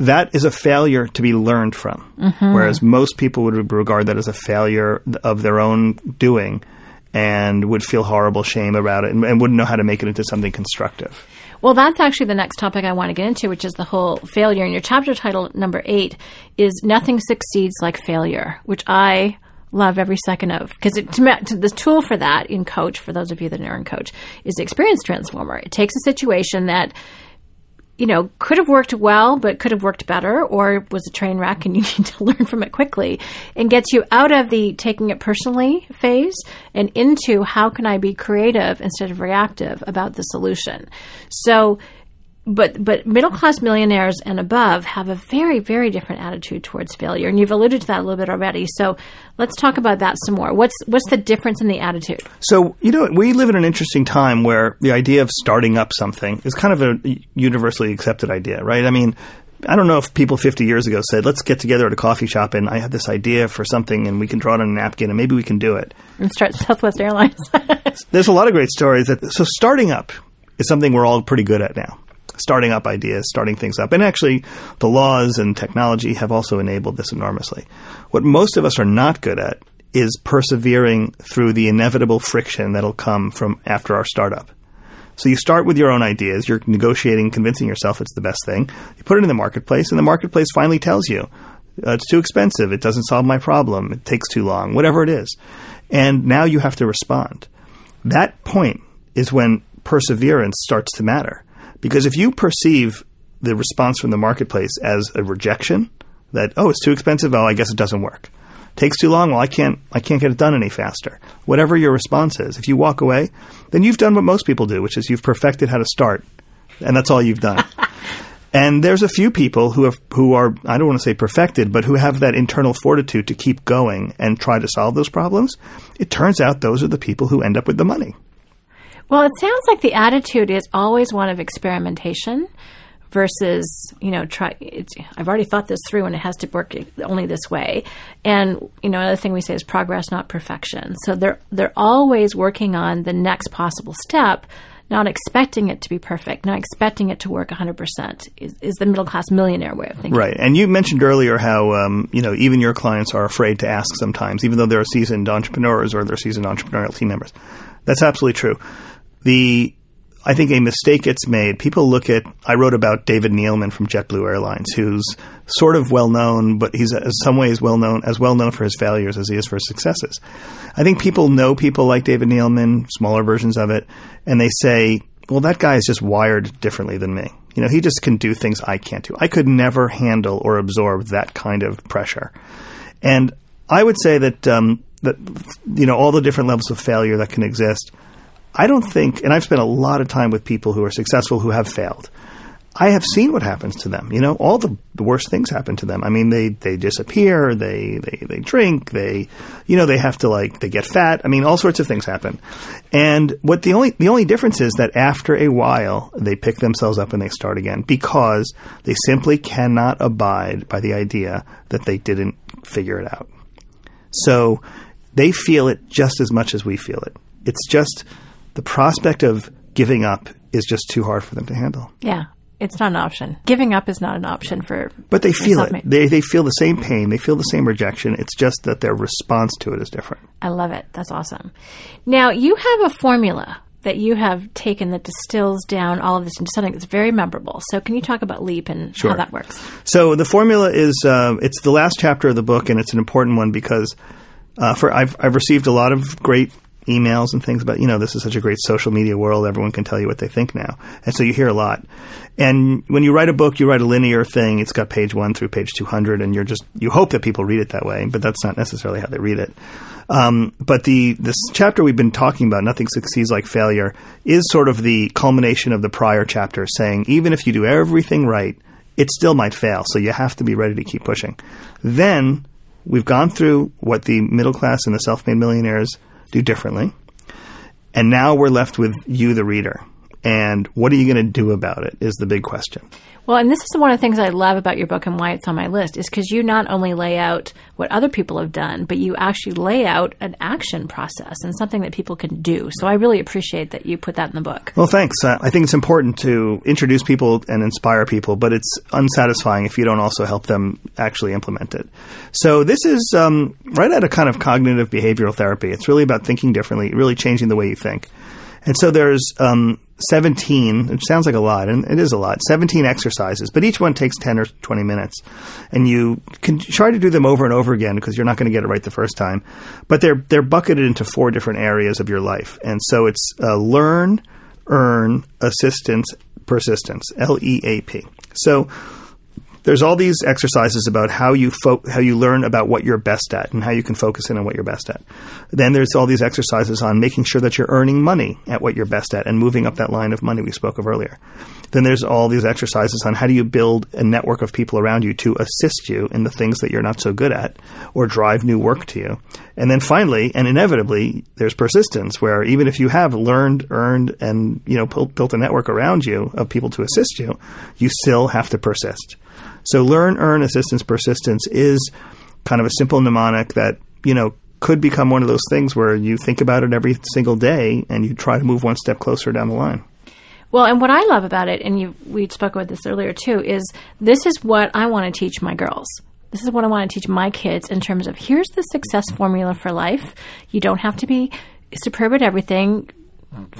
That is a failure to be learned from, mm-hmm. whereas most people would regard that as a failure of their own doing and would feel horrible shame about it and wouldn't know how to make it into something constructive. Well, that's actually the next topic I want to get into, which is the whole failure. And your chapter title, number 8, is Nothing Succeeds Like Failure, which I love every second of, because the tool for that in Coach, for those of you that are in Coach, is the Experience Transformer. It takes a situation that could have worked well, but could have worked better, or was a train wreck and you need to learn from it quickly, and gets you out of the taking it personally phase and into how can I be creative instead of reactive about the solution. So, but middle-class millionaires and above have a very, very different attitude towards failure. And you've alluded to that a little bit already. So let's talk about that some more. What's the difference in the attitude? So, we live in an interesting time where the idea of starting up something is kind of a universally accepted idea, right? I mean, I don't know if people 50 years ago said, let's get together at a coffee shop and I have this idea for something and we can draw it on a napkin and maybe we can do it. And start Southwest Airlines. There's a lot of great stories. So starting up is something we're all pretty good at now. Starting up ideas, starting things up. And actually, the laws and technology have also enabled this enormously. What most of us are not good at is persevering through the inevitable friction that'll come from after our startup. So you start with your own ideas. You're negotiating, convincing yourself it's the best thing. You put it in the marketplace, and the marketplace finally tells you, it's too expensive. It doesn't solve my problem. It takes too long, whatever it is. And now you have to respond. That point is when perseverance starts to matter. Because if you perceive the response from the marketplace as a rejection, that, oh, it's too expensive, oh, I guess it doesn't work. Takes too long, well, I can't get it done any faster. Whatever your response is, if you walk away, then you've done what most people do, which is you've perfected how to start, and that's all you've done. And there's a few people who are, I don't want to say perfected, but who have that internal fortitude to keep going and try to solve those problems. It turns out those are the people who end up with the money. Well, it sounds like the attitude is always one of experimentation versus, I've already thought this through and it has to work only this way. And, another thing we say is progress, not perfection. So they're always working on the next possible step, not expecting it to be perfect, not expecting it to work 100% is the middle-class millionaire way of thinking. Right. And you mentioned earlier how, even your clients are afraid to ask sometimes, even though they're seasoned entrepreneurs or they're seasoned entrepreneurial team members. That's absolutely true. I think a mistake gets made. People look at – I wrote about David Neeleman from JetBlue Airlines, who's sort of well-known, but he's in some ways well-known for his failures as he is for his successes. I think people know people like David Neeleman, smaller versions of it, and they say, well, that guy is just wired differently than me. He just can do things I can't do. I could never handle or absorb that kind of pressure. And I would say that all the different levels of failure that can exist – I don't think, and I've spent a lot of time with people who are successful who have failed. I have seen what happens to them. All the worst things happen to them. I mean, they disappear, they drink, they have to they get fat. I mean, all sorts of things happen. And what the only difference is that after a while, they pick themselves up and they start again because they simply cannot abide by the idea that they didn't figure it out. So they feel it just as much as we feel it. It's just the prospect of giving up is just too hard for them to handle. Yeah. It's not an option. Giving up is not an option for... But they feel it. They feel the same pain. They feel the same rejection. It's just that their response to it is different. I love it. That's awesome. Now, you have a formula that you have taken that distills down all of this into something that's very memorable. So can you talk about LEAP and how that works? So the formula is... it's the last chapter of the book, and it's an important one because I've received a lot of great... emails and things about, this is such a great social media world. Everyone can tell you what they think now. And so you hear a lot. And when you write a book, you write a linear thing. It's got page 1 through page 200, and you hope that people read it that way, but that's not necessarily how they read it. But this chapter we've been talking about, Nothing Succeeds Like Failure, is sort of the culmination of the prior chapter saying, even if you do everything right, it still might fail. So you have to be ready to keep pushing. Then we've gone through what the middle class and the self-made millionaires do differently. And now we're left with you, the reader. And what are you going to do about it is the big question. Well, and this is one of the things I love about your book and why it's on my list is because you not only lay out what other people have done, but you actually lay out an action process and something that people can do. So I really appreciate that you put that in the book. Well, thanks. I think it's important to introduce people and inspire people, but it's unsatisfying if you don't also help them actually implement it. So this is right out of kind of cognitive behavioral therapy. It's really about thinking differently, really changing the way you think. And so there's 17, it sounds like a lot, and it is a lot, 17 exercises, but each one takes 10 or 20 minutes. And you can try to do them over and over again because you're not going to get it right the first time. But they're bucketed into 4 different areas of your life. And so it's learn, earn, assistance, persistence, LEAP. So there's all these exercises about how you learn about what you're best at and how you can focus in on what you're best at. Then there's all these exercises on making sure that you're earning money at what you're best at and moving up that line of money we spoke of earlier. Then there's all these exercises on how do you build a network of people around you to assist you in the things that you're not so good at or drive new work to you. And then finally and inevitably there's persistence where even if you have learned, earned, and built a network around you of people to assist you, you still have to persist. So learn, earn, assistance, persistence is kind of a simple mnemonic that, could become one of those things where you think about it every single day and you try to move one step closer down the line. Well, and what I love about it, and we spoke about this earlier too, is this is what I want to teach my girls. This is what I want to teach my kids in terms of here's the success formula for life. You don't have to be superb at everything.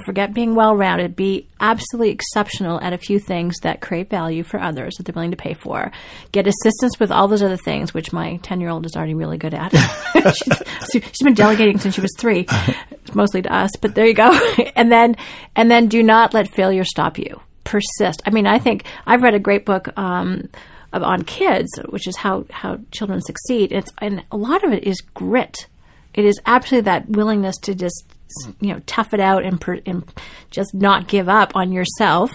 Forget being well-rounded. Be absolutely exceptional at a few things that create value for others that they're willing to pay for. Get assistance with all those other things, which my 10-year-old is already really good at. She's been delegating since she was 3, mostly to us, but there you go. And then do not let failure stop you. Persist. I mean, I think I've read a great book on kids, which is how children succeed. And a lot of it is grit. It is absolutely that willingness to just tough it out and just not give up on yourself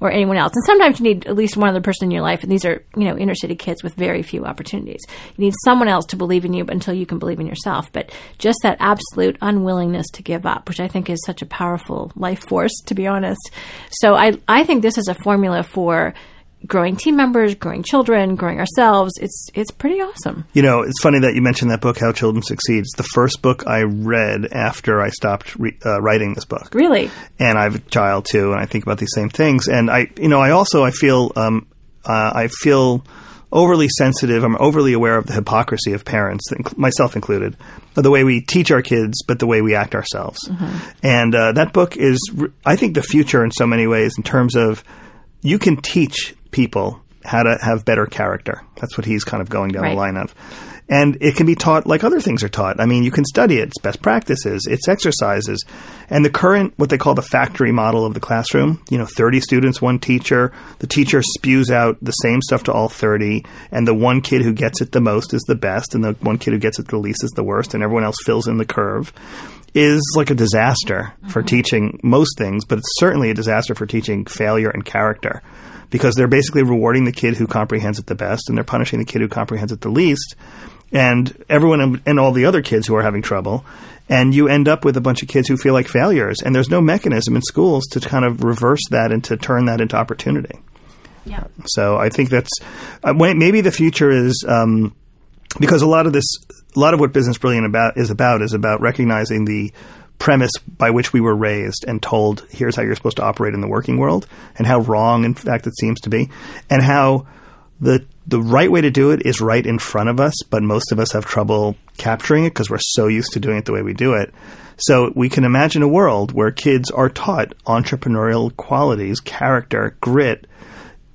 or anyone else. And sometimes you need at least one other person in your life. And these are, inner city kids with very few opportunities. You need someone else to believe in you until you can believe in yourself. But just that absolute unwillingness to give up, which I think is such a powerful life force, to be honest. So I think this is a formula for growing team members, growing children, growing ourselves. It's pretty awesome. It's funny that you mentioned that book, How Children Succeed. It's the first book I read after I stopped writing this book. Really? And I have a child too, and I think about these same things. And I feel overly sensitive. I'm overly aware of the hypocrisy of parents, myself included, the way we teach our kids, but the way we act ourselves. Mm-hmm. And that book is, I think, the future in so many ways in terms of you can teach people how to have better character. That's what he's kind of going down the line of. And it can be taught like other things are taught. I mean, you can study it. It's best practices. It's exercises. And the current, what they call the factory model of the classroom, 30 students, one teacher. The teacher spews out the same stuff to all 30. And the one kid who gets it the most is the best. And the one kid who gets it the least is the worst. And everyone else fills in the curve. Is like a disaster for teaching most things. But it's certainly a disaster for teaching failure and character. Because they're basically rewarding the kid who comprehends it the best, and they're punishing the kid who comprehends it the least, and everyone and all the other kids who are having trouble. And you end up with a bunch of kids who feel like failures, and there's no mechanism in schools to kind of reverse that and to turn that into opportunity. Yeah. So I think that's maybe the future is because a lot of what Business Brilliant is about recognizing the premise by which we were raised and told, here's how you're supposed to operate in the working world, and how wrong, in fact, it seems to be, and how the right way to do it is right in front of us, but most of us have trouble capturing it because we're so used to doing it the way we do it. So we can imagine a world where kids are taught entrepreneurial qualities, character, grit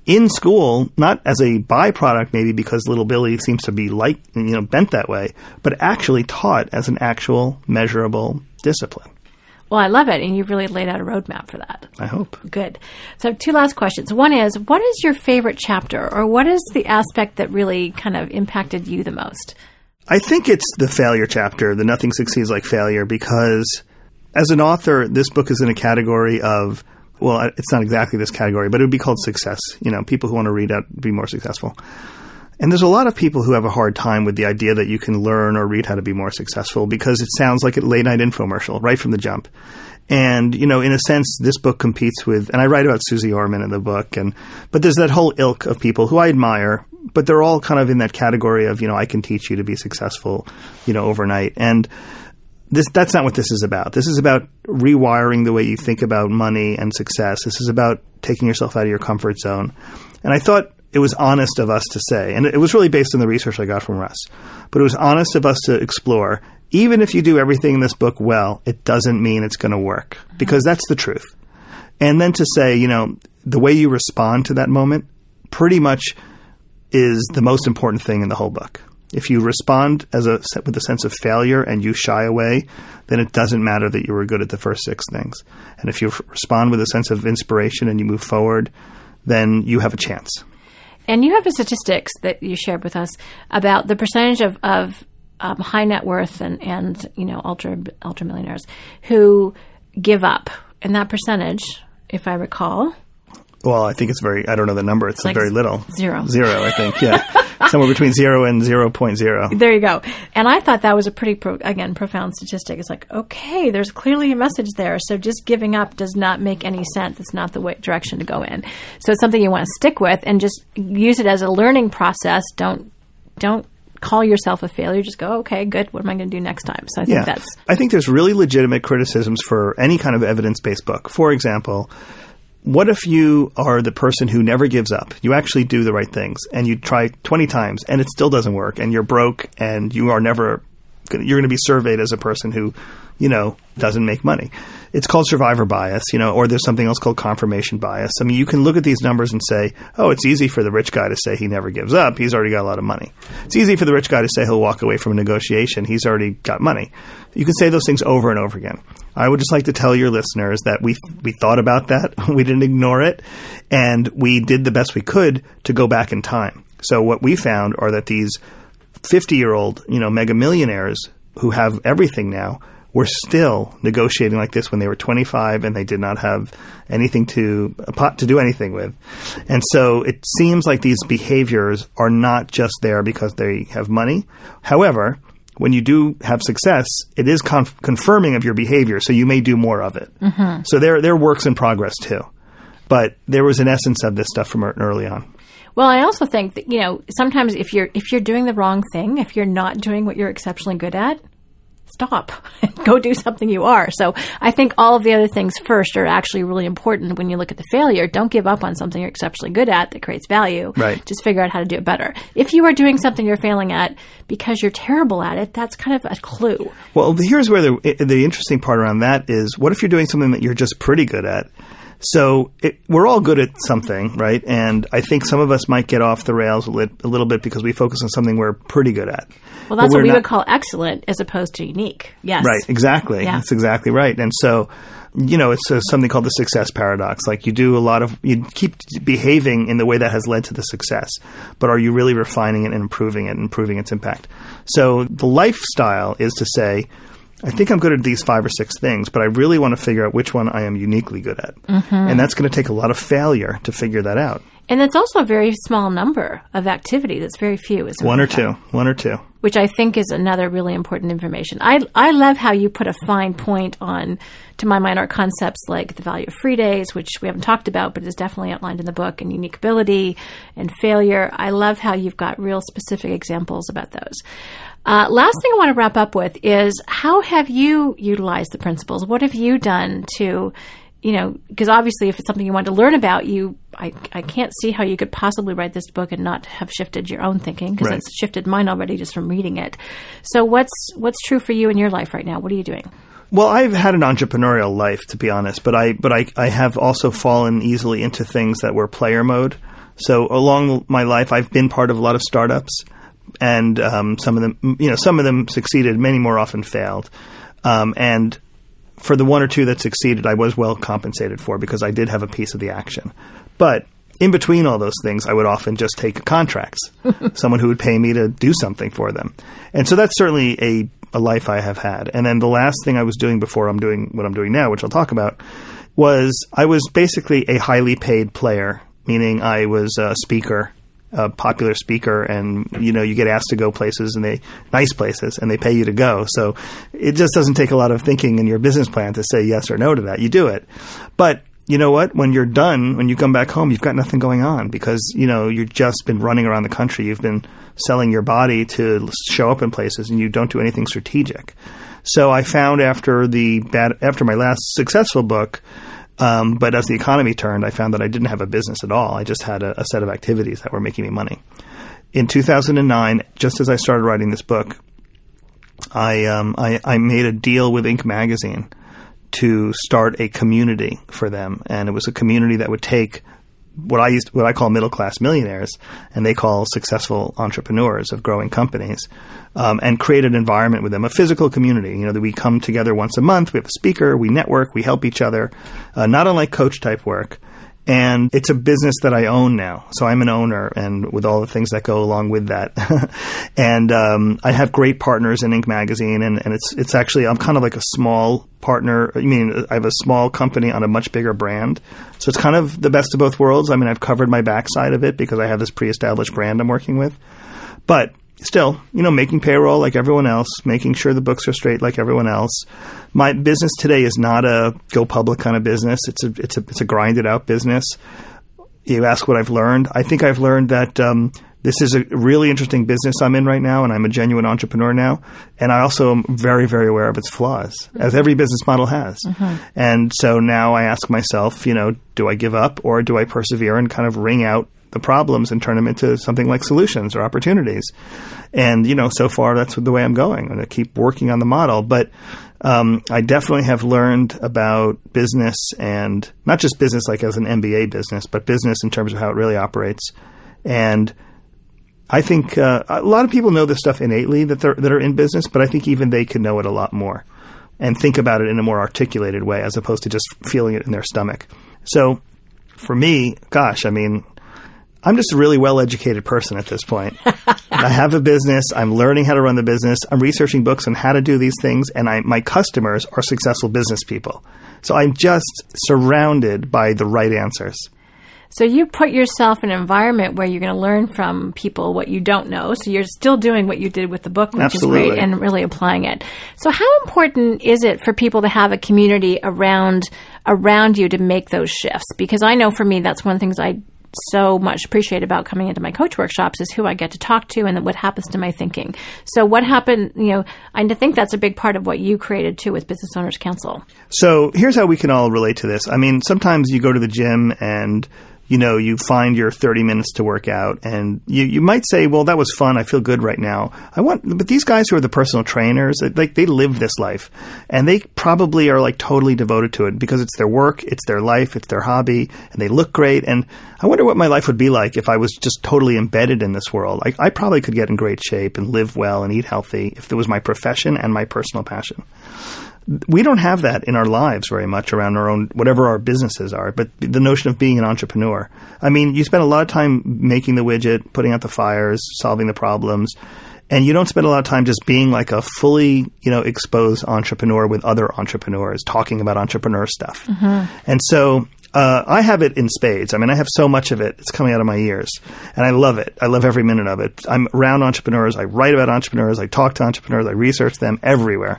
in school, not as a byproduct maybe because little Billy seems to be like, bent that way, but actually taught as an actual measurable discipline. Well, I love it. And you've really laid out a roadmap for that. I hope. Good. So I have two last questions. One is, what is your favorite chapter, or what is the aspect that really kind of impacted you the most? I think it's the failure chapter, the nothing succeeds like failure, because as an author, this book is in a category of, well, it's not exactly this category, but it would be called success. People who want to read out, be more successful. And there's a lot of people who have a hard time with the idea that you can learn or read how to be more successful, because it sounds like a late night infomercial right from the jump. And, in a sense, this book competes with, and I write about Susie Orman in the book, but there's that whole ilk of people who I admire, but they're all kind of in that category of, I can teach you to be successful, overnight. And that's not what this is about. This is about rewiring the way you think about money and success. This is about taking yourself out of your comfort zone. And I thought it was honest of us to say, and it was really based on the research I got from Russ, but it was honest of us to explore, even if you do everything in this book well, it doesn't mean it's going to work, because that's the truth. And then to say, the way you respond to that moment pretty much is the most important thing in the whole book. If you respond with a sense of failure and you shy away, then it doesn't matter that you were good at the first six things. And if you respond with a sense of inspiration and you move forward, then you have a chance. And you have the statistics that you shared with us about the percentage of high net worth and ultra millionaires who give up. And that percentage, if I recall. Well, I think it's I don't know the number. It's like very little. Zero. Zero, I think. Yeah. Somewhere between 0 and 0.0. There you go. And I thought that was a pretty, profound statistic. It's like, okay, there's clearly a message there. So just giving up does not make any sense. It's not the direction to go in. So it's something you want to stick with and just use it as a learning process. Don't call yourself a failure. Just go, okay, good. What am I going to do next time? So I think I think there's really legitimate criticisms for any kind of evidence-based book. For example, what if you are the person who never gives up? You actually do the right things and you try 20 times and it still doesn't work and you're broke and you're going to be surveyed as a person who, doesn't make money. It's called survivor bias, or there's something else called confirmation bias. I mean, you can look at these numbers and say, oh, it's easy for the rich guy to say he never gives up. He's already got a lot of money. It's easy for the rich guy to say he'll walk away from a negotiation. He's already got money. You can say those things over and over again. I would just like to tell your listeners that we thought about that. We didn't ignore it. And we did the best we could to go back in time. So what we found are that these 50-year-old, mega millionaires who have everything now were still negotiating like this when they were 25 and they did not have anything a pot to do anything with. And so it seems like these behaviors are not just there because they have money. However, when you do have success, it is confirming of your behavior, so you may do more of it. Mm-hmm. So they're works in progress too. But there was an essence of this stuff from early on. Well, I also think that, sometimes if you're doing the wrong thing, if you're not doing what you're exceptionally good at, stop. Go do something you are. So I think all of the other things first are actually really important when you look at the failure. Don't give up on something you're exceptionally good at that creates value. Right. Just figure out how to do it better. If you are doing something you're failing at because you're terrible at it, that's kind of a clue. Well, here's where the interesting part around that is, what if you're doing something that you're just pretty good at? So we're all good at something, right? And I think some of us might get off the rails a little bit because we focus on something we're pretty good at. Well, that's what we would call excellent as opposed to unique. Yes. Right. Exactly. Yeah. That's exactly right. And so, it's something called the success paradox. Like you keep behaving in the way that has led to the success, but are you really refining it and improving it and improving its impact? So the lifestyle is to say, I think I'm good at these 5 or 6 things, but I really want to figure out which one I am uniquely good at. Mm-hmm. And that's going to take a lot of failure to figure that out. And that's also a very small number of activity. That's very few. Is one or two. Which I think is another really important information. I love how you put a fine point on, to my mind, are concepts like the value of free days, which we haven't talked about, but is definitely outlined in the book, and unique ability and failure. I love how you've got real specific examples about those. Last thing I want to wrap up with is, how have you utilized the principles? What have you done to, you know, because obviously if it's something you want to learn about, I can't see how you could possibly write this book and not have shifted your own thinking, because it's shifted mine already just from reading it. So what's true for you in your life right now? What are you doing? Well, I've had an entrepreneurial life, to be honest, but I have also fallen easily into things that were player mode. So along my life, I've been part of a lot of startups, and some of them succeeded, many more often failed, and for the one or two that succeeded, I was well compensated for because I did have a piece of the action. But in between all those things, I would often just take contracts, someone who would pay me to do something for them. And so that's certainly a life I have had. And then the last thing I was doing before I'm doing what I'm doing now, which I'll talk about, was I was basically a highly paid player, meaning I was a speaker, a popular speaker, and you get asked to go places, and nice places, and they pay you to go. So it just doesn't take a lot of thinking in your business plan to say yes or no to that. You do it. But you know what? When you're done, when you come back home, you've got nothing going on because you've just been running around the country. You've been selling your body to show up in places, and you don't do anything strategic. So I found after my last successful book, but as the economy turned, I found that I didn't have a business at all. I just had a set of activities that were making me money. In 2009, just as I started writing this book, I made a deal with Inc. Magazine to start a community for them, and it was a community that would take what I call middle class millionaires, and they call successful entrepreneurs of growing companies, and create an environment with them, a physical community. That we come together once a month, we have a speaker, we network, we help each other, not unlike coach type work. And it's a business that I own now, so I'm an owner, and with all the things that go along with that. And I have great partners in Inc. Magazine, and it's actually, I'm kind of like a small partner. I have a small company on a much bigger brand, so it's kind of the best of both worlds. I've covered my backside of it because I have this pre-established brand I'm working with, but still, making payroll like everyone else, making sure the books are straight like everyone else. My business today is not a go public kind of business. It's a grinded out business. You ask what I've learned. I think I've learned that this is a really interesting business I'm in right now, and I'm a genuine entrepreneur now. And I also am very, very aware of its flaws, as every business model has. Mm-hmm. And so now I ask myself, do I give up, or do I persevere and kind of wring out the problems and turn them into something like solutions or opportunities? And, so far that's the way I'm going. I'm going to keep working on the model. But I definitely have learned about business, and not just business like as an MBA business, but business in terms of how it really operates. And I think a lot of people know this stuff innately that are in business, but I think even they could know it a lot more and think about it in a more articulated way as opposed to just feeling it in their stomach. So for me, gosh, I'm just a really well-educated person at this point. I have a business. I'm learning how to run the business. I'm researching books on how to do these things. And my customers are successful business people. So I'm just surrounded by the right answers. So you put yourself in an environment where you're going to learn from people what you don't know. So you're still doing what you did with the book, which is great, and really applying it. So how important is it for people to have a community around you to make those shifts? Because I know for me, that's one of the things I so much appreciate about coming into my coach workshops is who I get to talk to and what happens to my thinking. So what happened, I think that's a big part of what you created too with Business Owners Council. So here's how we can all relate to this. Sometimes you go to the gym and, you find your 30 minutes to work out, and you might say, well, that was fun. I feel good right now. But these guys who are the personal trainers, they live this life, and they probably are totally devoted to it because it's their work, it's their life, it's their hobby, and they look great. And I wonder what my life would be like if I was just totally embedded in this world. I probably could get in great shape and live well and eat healthy if it was my profession and my personal passion. We don't have that in our lives very much around our own, whatever our businesses are, but the notion of being an entrepreneur. You spend a lot of time making the widget, putting out the fires, solving the problems, and you don't spend a lot of time just being like a fully, exposed entrepreneur with other entrepreneurs, talking about entrepreneur stuff. Mm-hmm. And so I have it in spades. I mean, I have so much of it. It's coming out of my ears. And I love it. I love every minute of it. I'm around entrepreneurs. I write about entrepreneurs. I talk to entrepreneurs. I research them everywhere.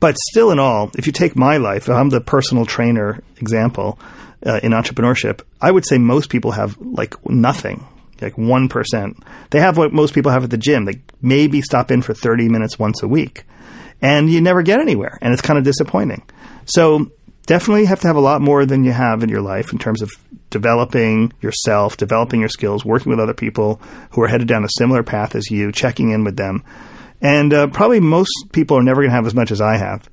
But still in all, if you take my life, I'm the personal trainer example in entrepreneurship. I would say most people have like nothing, like 1%. They have what most people have at the gym. They maybe stop in for 30 minutes once a week. And you never get anywhere. And it's kind of disappointing. So definitely have to have a lot more than you have in your life in terms of developing yourself, developing your skills, working with other people who are headed down a similar path as you, checking in with them. And probably most people are never going to have as much as I have.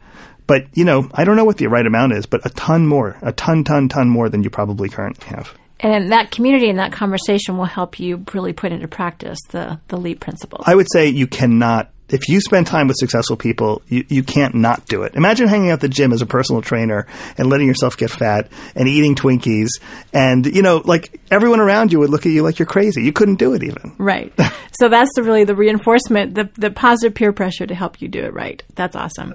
But, you know, I don't know what the right amount is, but a ton more, a ton more than you probably currently have. And that community and that conversation will help you really put into practice the LEAP principle. I would say you cannot. If you spend time with successful people, you can't not do it. Imagine hanging out at the gym as a personal trainer and letting yourself get fat and eating Twinkies. And, you know, like everyone around you would look at you like you're crazy. You couldn't do it even. Right. So that's really the reinforcement, the positive peer pressure to help you do it right. That's awesome.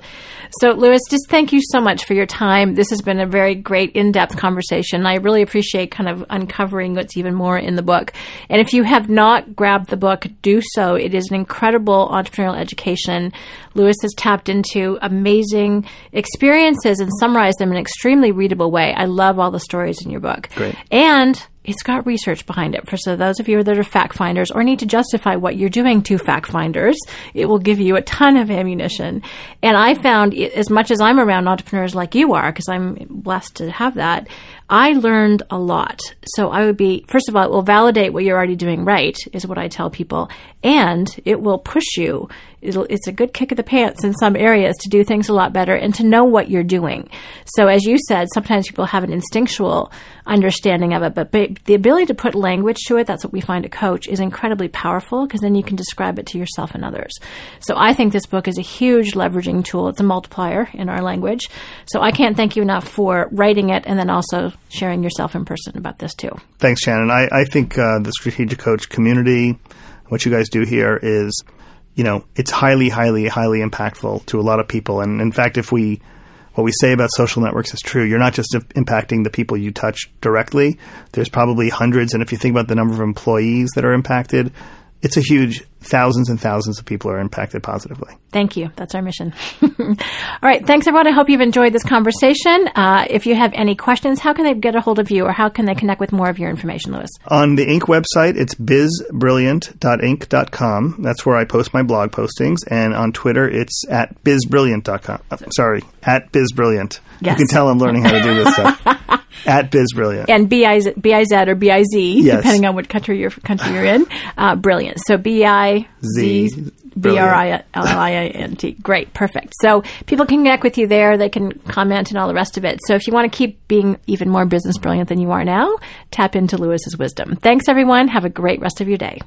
So, Lewis, just thank you so much for your time. This has been a very great in-depth conversation. I really appreciate kind of uncovering what's even more in the book. And if you have not grabbed the book, do so. It is an incredible entrepreneurial education. Lewis has tapped into amazing experiences and summarized them in an extremely readable way. I love all the stories in your book. Great. And it's got research behind it. So those of you that are fact finders or need to justify what you're doing to fact finders, it will give you a ton of ammunition. And I found, as much as I'm around entrepreneurs like you are, because I'm blessed to have that, I learned a lot. So I would be, first of all, it will validate what you're already doing right, is what I tell people. And it will push you. It's a good kick of the pants in some areas to do things a lot better and to know what you're doing. So as you said, sometimes people have an instinctual understanding of it, but the ability to put language to it, that's what we find at Coach, is incredibly powerful because then you can describe it to yourself and others. So I think this book is a huge leveraging tool. It's a multiplier in our language. So I can't thank you enough for writing it and then also sharing yourself in person about this too. Thanks, Shannon. I think the Strategic Coach community, what you guys do here is, you know, it's highly, highly, highly impactful to a lot of people. And in fact, if what we say about social networks is true, you're not just impacting the people you touch directly. There's probably hundreds. And if you think about the number of employees that are impacted, it's a huge thousands and thousands of people are impacted positively. Thank you. That's our mission. All right. Thanks, everyone. I hope you've enjoyed this conversation. If you have any questions, how can they get a hold of you or how can they connect with more of your information, Lewis? On the Inc. website, it's bizbrilliant.inc.com. That's where I post my blog postings. And on Twitter, it's at bizbrilliant.com. Sorry, at bizbrilliant. Yes. You can tell I'm learning how to do this stuff. At bizbrilliant. And B-I-Z or B-I-Z, yes, depending on what country you're in. Brilliant. So B-I-Z-B-R-I-L-I-A-N-T. Great. Perfect. So people can connect with you there. They can comment and all the rest of it. So if you want to keep being even more business brilliant than you are now, tap into Lewis's wisdom. Thanks, everyone. Have a great rest of your day.